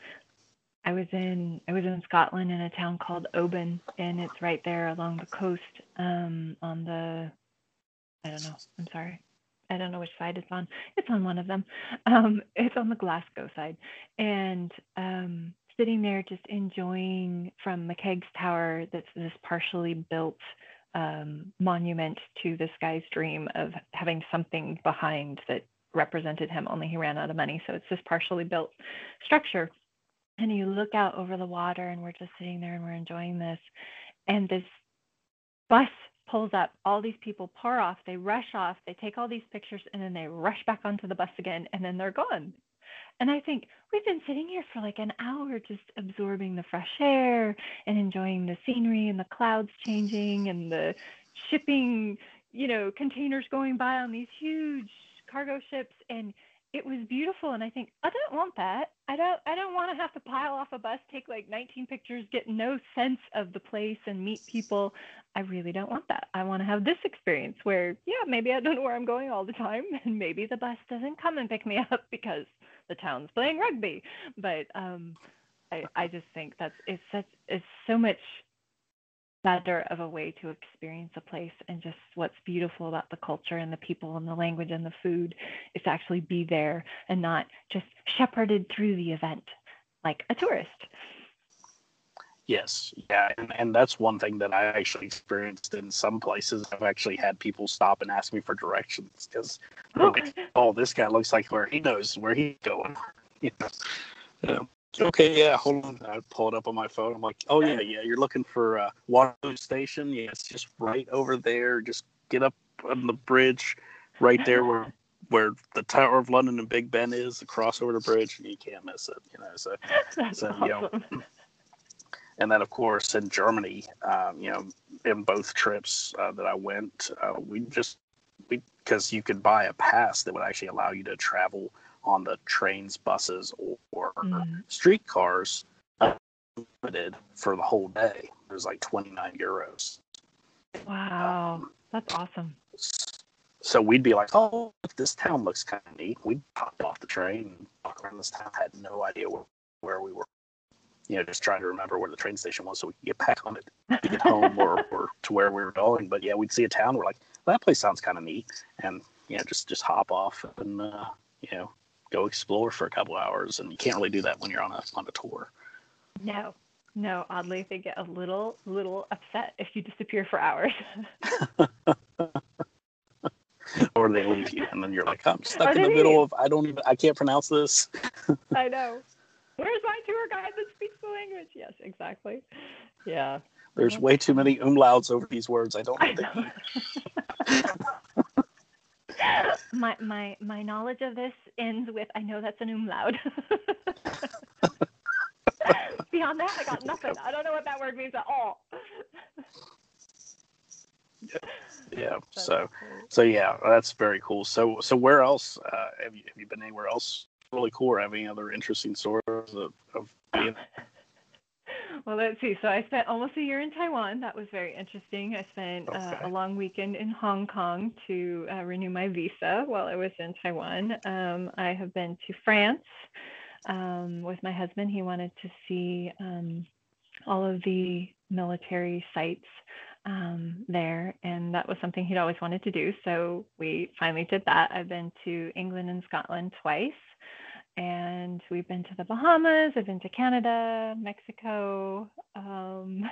I was in I was in Scotland in a town called Oban, and it's right there along the coast um, on the, I don't know. I'm sorry. I don't know which side it's on. It's on one of them. Um, it's on the Glasgow side. And um, sitting there just enjoying from McCaig's Tower, that's this partially built um, monument to this guy's dream of having something behind that represented him, only he ran out of money. So it's this partially built structure. And you look out over the water, and we're just sitting there and we're enjoying this. And this bus pulls up, all these people pour off, they rush off, they take all these pictures, and then they rush back onto the bus again, and then they're gone. And I think we've been sitting here for like an hour just absorbing the fresh air and enjoying the scenery and the clouds changing and the shipping, you know, containers going by on these huge cargo ships. And it was beautiful. And I think, I don't want that. I don't, I don't want to have to pile off a bus, take like nineteen pictures, get no sense of the place and meet people. I really don't want that. I want to have this experience where, yeah, maybe I don't know where I'm going all the time. And maybe the bus doesn't come and pick me up because the town's playing rugby. But um, I, I just think that's, it's such, it's so much better of a way to experience a place and just what's beautiful about the culture and the people and the language and the food is to actually be there and not just shepherded through the event like a tourist. Yes. Yeah. And, and that's one thing that I actually experienced in some places. I've actually had people stop and ask me for directions because, oh, like, oh this guy looks like where he knows where he's going. You know? Yeah. Okay, yeah, hold on. I pull it up on my phone. I'm like, oh, yeah, yeah, you're looking for uh, Waterloo Station. Yeah, it's just right over there. Just get up on the bridge right there where where the Tower of London and Big Ben is, the crossover the bridge, and you can't miss it, you know. So, so awesome. You know, and then, of course, in Germany, um, you know, in both trips uh, that I went, uh, we just, we because you could buy a pass that would actually allow you to travel on the trains, buses, or, or mm. streetcars, limited for the whole day. It was like twenty-nine euros. Wow, um, that's awesome. So we'd be like, oh, this town looks kind of neat. We'd pop off the train and walk around this town. I had no idea where, where we were. You know, just trying to remember where the train station was so we could get back on it to get home or, or to where we were going. But yeah, we'd see a town. We're like, well, that place sounds kind of neat. And, you know, just, just hop off and, uh, you know, go explore for a couple hours, and you can't really do that when you're on a on a tour. No, No, oddly, they get a little, little upset if you disappear for hours. Or they leave you, and then you're like, I'm stuck Are in the middle of, I don't even, I can't pronounce this. I know. Where's my tour guide that speaks the language? Yes, exactly. Yeah. There's way too many umlauts over these words. I don't know. I know. my, my, my knowledge of this ends with, I know that's an umlaut. Beyond that, I got nothing. I don't know what that word means at all. yeah. yeah. So, so yeah, that's very cool. So, so where else uh, have you have you been? Anywhere else really cool? Or have any other interesting stories of, of being? Well, let's see. So I spent almost a year in Taiwan. That was very interesting. I spent okay. uh, a long weekend in Hong Kong to uh, renew my visa while I was in Taiwan. Um, I have been to France. Um, with my husband, he wanted to see um, all of the military sites um, there, and that was something he'd always wanted to do, so we finally did that. I've been to England and Scotland twice, and we've been to the Bahamas. I've been to Canada, Mexico. Um,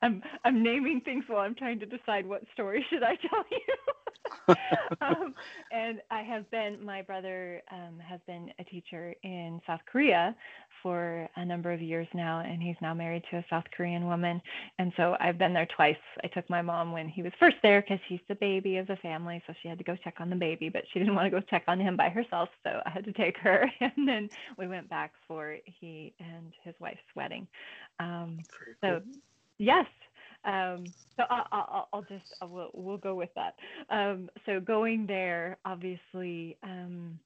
I'm I'm naming things while I'm trying to decide what story should I tell you. um, and I have been, my brother um, has been a teacher in South Korea for a number of years now, and he's now married to a South Korean woman. And so I've been there twice. I took my mom when he was first there because he's the baby of the family, so she had to go check on the baby, but she didn't want to go check on him by herself, so I had to take her. And then we went back for he and his wife's wedding. Um, so, yes. Um, so I'll, I'll, I'll just, I'll, we'll, we'll go with that. Um, so going there, obviously, um,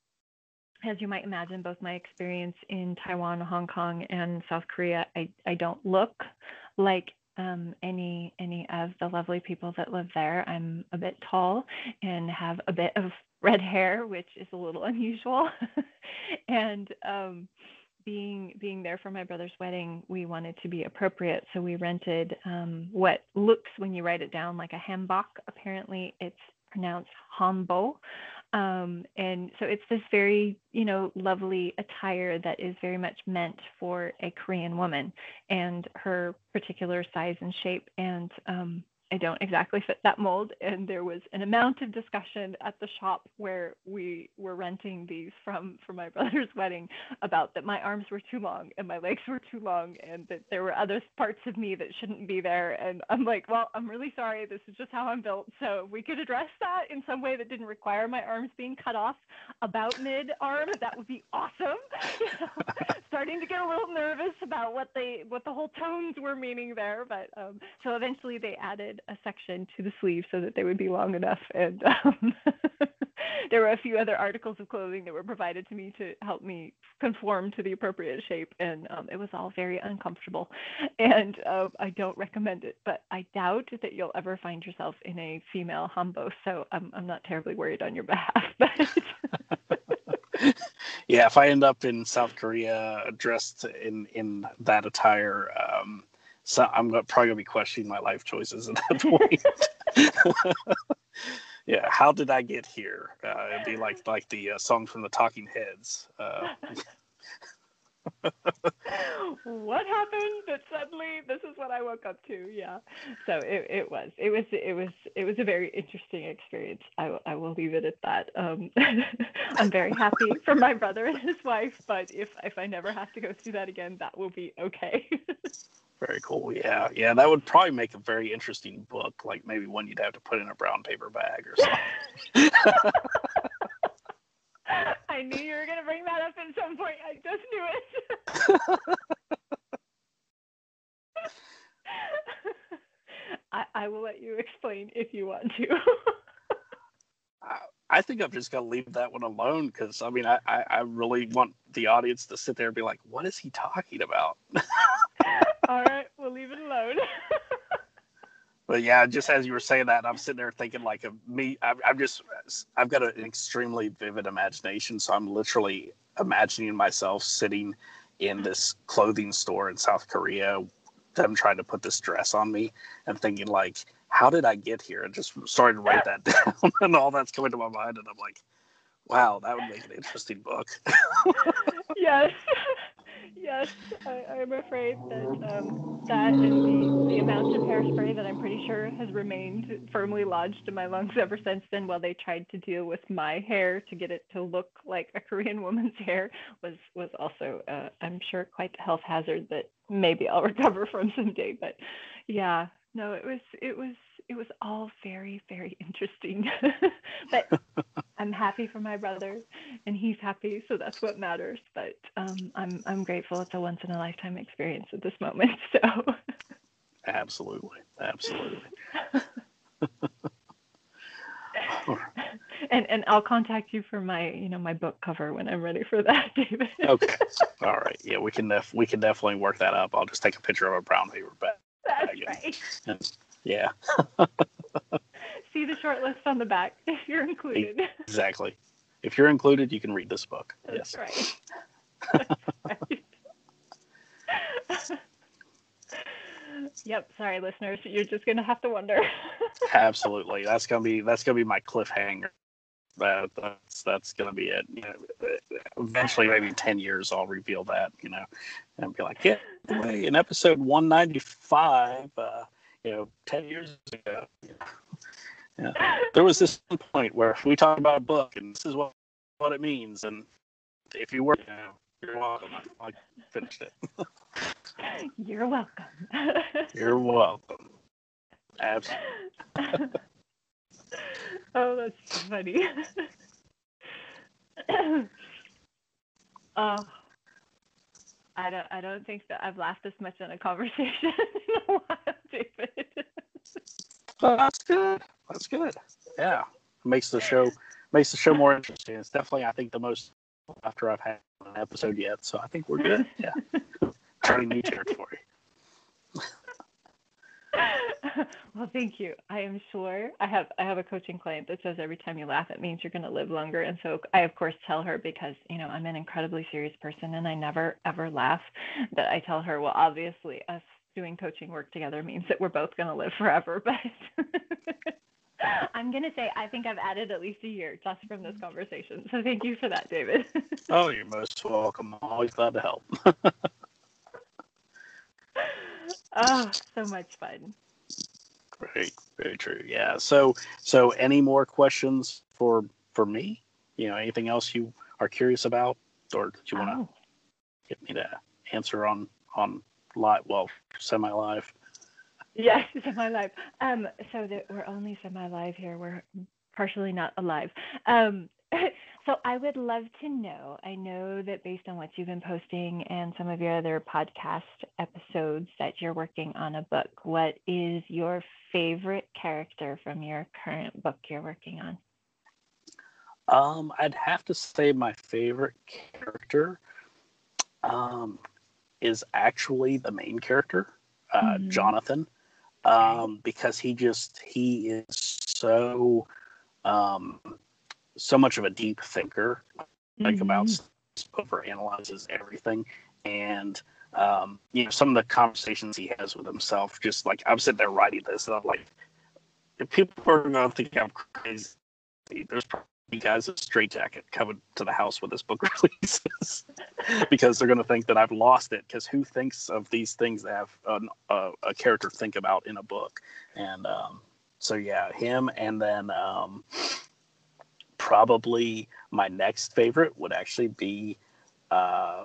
as you might imagine, both my experience in Taiwan, Hong Kong, and South Korea, I, I don't look like um, any, any of the lovely people that live there. I'm a bit tall and have a bit of red hair, which is a little unusual. and, um, Being being there for my brother's wedding, we wanted to be appropriate, so we rented um, what looks, when you write it down, like a hanbok. Apparently, it's pronounced hanbo, um, and so it's this very, you know, lovely attire that is very much meant for a Korean woman and her particular size and shape. And um, I don't exactly fit that mold, and there was an amount of discussion at the shop where we were renting these from for my brother's wedding about that my arms were too long and my legs were too long and that there were other parts of me that shouldn't be there. And I'm like, well, I'm really sorry, this is just how I'm built, so if we could address that in some way that didn't require my arms being cut off about mid-arm, that would be awesome. You know, starting to get a little nervous about what they what the whole tones were meaning there, but um, so eventually they added a section to the sleeve so that they would be long enough, and um, there were a few other articles of clothing that were provided to me to help me conform to the appropriate shape, and um, it was all very uncomfortable, and uh, I don't recommend it, but I doubt that you'll ever find yourself in a female hanbok, so I'm, I'm not terribly worried on your behalf. But yeah, if I end up in South Korea dressed in, in that attire, um, so I'm probably gonna be questioning my life choices at that point. Yeah, how did I get here? Uh, it'd be like like the uh, song from the Talking Heads. Uh, what happened that suddenly this is what I woke up to? Yeah, so it, it was it was it was it was a very interesting experience. I, I will leave it at that. Um, I'm very happy for my brother and his wife, but if if I never have to go through that again, that will be okay. Very cool. Yeah. Yeah. That would probably make a very interesting book. Like maybe one you'd have to put in a brown paper bag or something. I knew you were going to bring that up at some point. I just knew it. I, I will let you explain if you want to. I, I think I've just got to leave that one alone because, I mean, I, I, I really want the audience to sit there and be like, what is he talking about? All right, we'll leave it alone. But yeah, just as you were saying that, I'm sitting there thinking like a me. I'm, I'm just, I've got an extremely vivid imagination, so I'm literally imagining myself sitting in this clothing store in South Korea, them trying to put this dress on me, and thinking like, how did I get here? And just starting to write that down, and all that's coming to my mind, and I'm like, wow, that would make an interesting book. Yes. Yes, I, I'm afraid that um, that and the, the amount of hairspray that I'm pretty sure has remained firmly lodged in my lungs ever since then, while they tried to deal with my hair to get it to look like a Korean woman's hair, was, was also, uh, I'm sure, quite the health hazard that maybe I'll recover from someday. But yeah, no, it was, it was, it was all very, very interesting. But I'm happy for my brother, and he's happy, so that's what matters. But um, I'm I'm grateful. It's a once in a lifetime experience at this moment. So, absolutely, absolutely. and and I'll contact you for my you know my book cover when I'm ready for that, David. Okay. All right. Yeah, we can def- we can definitely work that up. I'll just take a picture of a brown paper bag. That's again. Right. And, yeah. See the short list on the back if you're included. Exactly. If you're included, you can read this book. That's yes. Right. That's right. Yep. Sorry, listeners. You're just gonna have to wonder. Absolutely. That's gonna be that's gonna be my cliffhanger. That that's that's gonna be it. You know, eventually, maybe ten years, I'll reveal that. You know, and be like, yeah, in episode one ninety-five. Uh, You know, ten years ago, yeah. There was this point where we talked about a book, and this is what what it means. And if you were, you know, you're welcome. I, I finished it. You're welcome. You're welcome. Absolutely. Oh, that's funny. Oh. I don't. I don't think that I've laughed this much in a conversation in a while, David. Well, that's good. That's good. Yeah, it makes the show makes the show more interesting. It's definitely, I think, the most after I've had an episode yet. So I think we're good. Yeah, turning new territory. Well, thank you. I am sure I have I have a coaching client that says every time you laugh, it means you're going to live longer. And so I, of course, tell her, because, you know, I'm an incredibly serious person and I never, ever laugh, that I tell her, well, obviously us doing coaching work together means that we're both going to live forever. But I'm going to say I think I've added at least a year just from this conversation. So thank you for that, David. Oh, you're most welcome. I'm always glad to help. Oh, so much fun. Great. Very true. Yeah. So, so any more questions for, for me? You know, anything else you are curious about, or do you want to oh. get me to answer on, on live, well, semi-live? Yes, semi-live. Um, so that we're only semi-live here. We're partially not alive. Um, So I would love to know, I know that based on what you've been posting and some of your other podcast episodes that you're working on a book, what is your favorite character from your current book you're working on? Um, I'd have to say my favorite character um, is actually the main character, uh, mm-hmm. Jonathan, um, because he just, he is so... Um, so much of a deep thinker, like mm-hmm. about over analyzes everything. And, um, you know, some of the conversations he has with himself, just like, I'm sitting there writing this and I'm like, if people are going to think I'm crazy, there's probably guys in a straitjacket coming to the house when this book releases because they're going to think that I've lost it. Cause who thinks of these things that have an, a, a character think about in a book? And, um, so yeah, him. And then, um, probably my next favorite would actually be uh,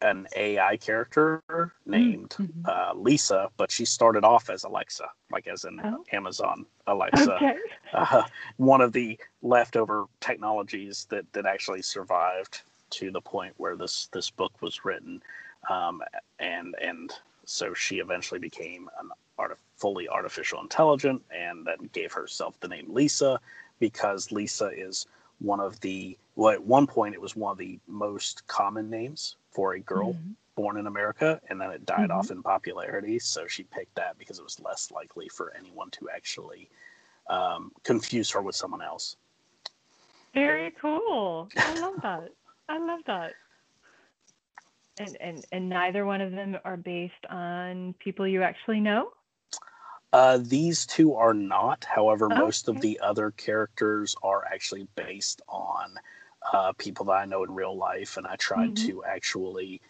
an A I character named mm-hmm. uh, Lisa, but she started off as Alexa, like as in oh. Amazon Alexa. Okay. Uh, one of the leftover technologies that, that actually survived to the point where this, this book was written. Um, and and so she eventually became an art- fully artificial intelligent, and then gave herself the name Lisa, because Lisa is one of the, well, at one point it was one of the most common names for a girl mm-hmm. born in America, and then it died mm-hmm. off in popularity. So she picked that because it was less likely for anyone to actually um, confuse her with someone else. Very cool. I love that. I love that. And, and, and neither one of them are based on people you actually know? Uh, these two are not. However, oh, most okay. of the other characters are actually based on uh, people that I know in real life. And I tried mm-hmm. to actually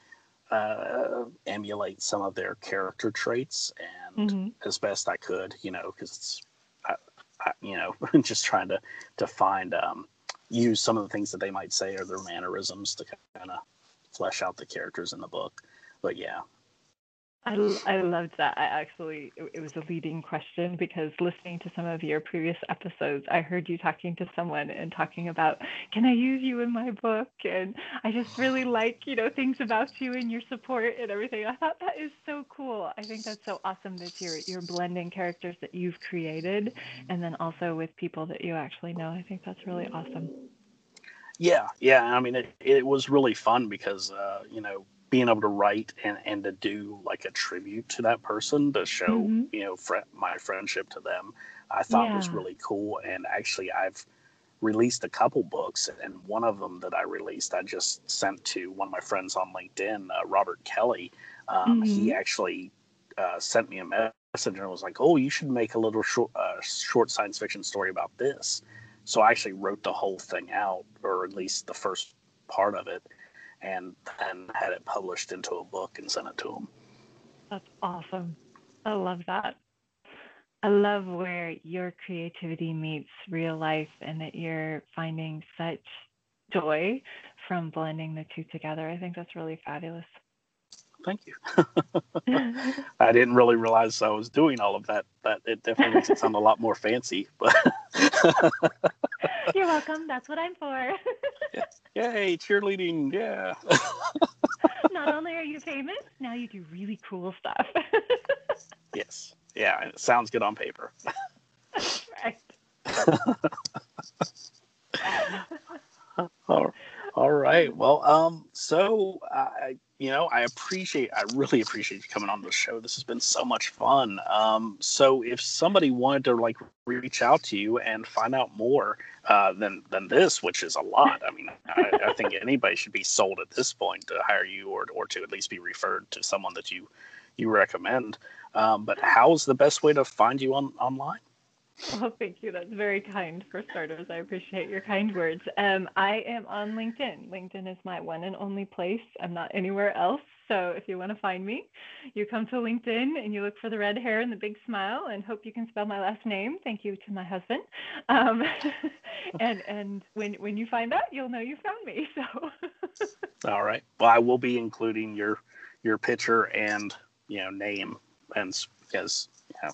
uh, emulate some of their character traits, and mm-hmm. as best I could, you know, because it's, I, I, you know, just trying to to find um, use some of the things that they might say or their mannerisms to kind of flesh out the characters in the book. But yeah. I, I loved that. I actually, it was a leading question, because listening to some of your previous episodes, I heard you talking to someone and talking about, can I use you in my book? And I just really like, you know, things about you and your support and everything. I thought that is so cool. I think that's so awesome that you're, you're blending characters that you've created and then also with people that you actually know. I think that's really awesome. Yeah. Yeah. I mean, it, it was really fun because, uh, you know, being able to write and, and to do like a tribute to that person to show, mm-hmm. you know, fr- my friendship to them, I thought yeah. was really cool. And actually I've released a couple books, and one of them that I released, I just sent to one of my friends on LinkedIn, uh, Robert Kelly. Um, mm-hmm. He actually uh, sent me a message and was like, oh, you should make a little short, uh, short science fiction story about this. So I actually wrote the whole thing out, or at least the first part of it, and then had it published into a book and sent it to them. That's awesome. I love that. I love where your creativity meets real life and that you're finding such joy from blending the two together. I think that's really fabulous. Thank you. I didn't really realize I was doing all of that, but it definitely makes it sound a lot more fancy. But you're welcome. That's what I'm for. Yay, cheerleading. Yeah. Not only are you famous, now you do really cool stuff. Yes. Yeah, it sounds good on paper. That's right. all, all right. Well, um, so, I, you know, I appreciate, I really appreciate you coming on the show. This has been so much fun. Um, so if somebody wanted to, like, reach out to you and find out more, Uh, than than this, which is a lot. I mean, I, I think anybody should be sold at this point to hire you, or or to at least be referred to someone that you you recommend. Um, but how's the best way to find you on online? Well, thank you. That's very kind for starters. I appreciate your kind words. Um, I am on LinkedIn. LinkedIn is my one and only place. I'm not anywhere else. So if you want to find me, you come to LinkedIn and you look for the red hair and the big smile, and hope you can spell my last name. Thank you to my husband. Um, and and when when you find out, you'll know you found me. So. All right. Well, I will be including your your picture and, you know, name and as, you know,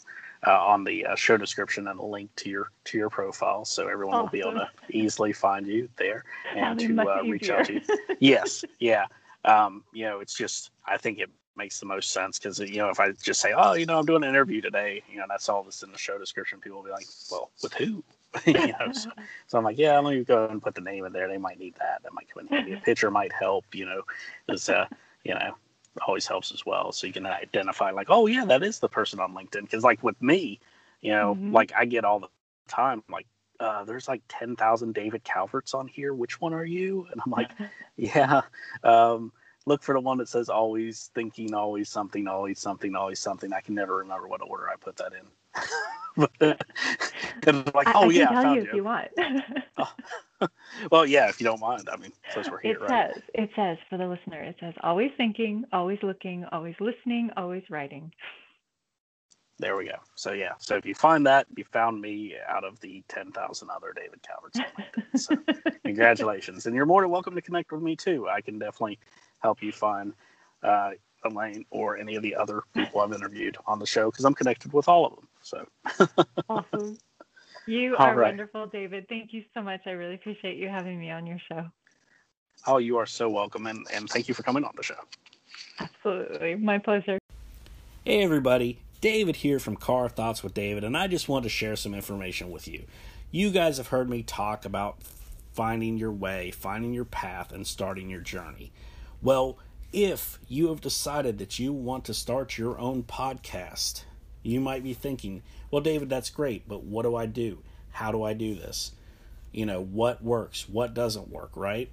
Uh, on the uh, show description and a link to your to your profile, so everyone awesome. Will be able to easily find you there and to uh, reach out to you. Yes, yeah, um, you know, it's just, I think it makes the most sense, because, you know, if I just say, oh, you know, I'm doing an interview today, you know, that's all that's in the show description, people will be like, well, with who? You know, so, so I'm like, yeah, let me go and put the name in there. They might need that. That might come in handy. A picture might help. You know, because uh, you know. always helps as well, so you can identify, like, oh yeah, that is the person on LinkedIn, because like with me, you know, mm-hmm. like I get all the time, like uh there's like ten thousand David Calverts on here, which one are you? And I'm like, yeah, um look for the one that says always thinking, always something, always something, always something. I can never remember what order I put that in. But then, like, oh, I, I yeah, can tell I you if you, you want. Oh. Well, yeah, if you don't mind. I mean, since we're here, it right? Says, it says, for the listener, it says, always thinking, always looking, always listening, always writing. There we go. So, yeah. So if you find that, you found me out of the ten thousand other David Calverts. So congratulations. And you're more than welcome to connect with me, too. I can definitely help you find uh, Elaine or any of the other people I've interviewed on the show, because I'm connected with all of them. So awesome. You are right. Wonderful, David. Thank you so much. I really appreciate you having me on your show. Oh, you are so welcome. And, and thank you for coming on the show. Absolutely. My pleasure. Hey, everybody. David here from Car Thoughts with David. And I just want to share some information with you. You guys have heard me talk about finding your way, finding your path, and starting your journey. Well, if you have decided that you want to start your own podcast, you might be thinking, well, David, that's great, but what do I do? How do I do this? You know, what works? What doesn't work, right?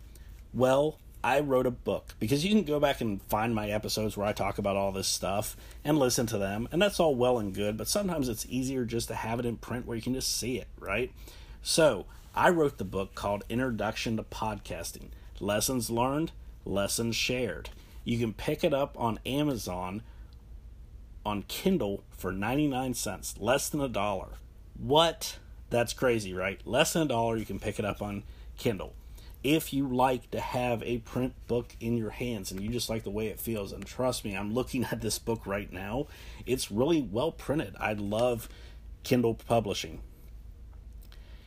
Well, I wrote a book, because you can go back and find my episodes where I talk about all this stuff and listen to them, and that's all well and good, but sometimes it's easier just to have it in print where you can just see it, right? So I wrote the book called Introduction to Podcasting: Lessons Learned, Lessons Shared. You can pick it up on Amazon on Kindle for ninety-nine cents, less than a dollar. What? That's crazy, right? Less than a dollar, you can pick it up on Kindle. If you like to have a print book in your hands and you just like the way it feels, and trust me, I'm looking at this book right now. It's really well printed. I love Kindle publishing.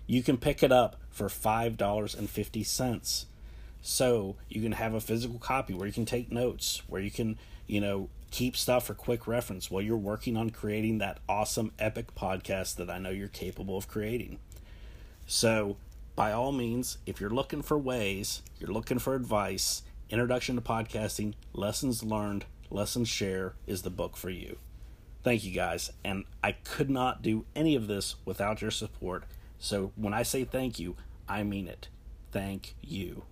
You can pick it up for five dollars and fifty cents. So you can have a physical copy where you can take notes, where you can, you know, keep stuff for quick reference while you're working on creating that awesome epic podcast that I know you're capable of creating. So by all means, if you're looking for ways, you're looking for advice, Introduction to Podcasting, Lessons Learned, Lessons Shared is the book for you. Thank you guys. And I could not do any of this without your support. So when I say thank you, I mean it. Thank you.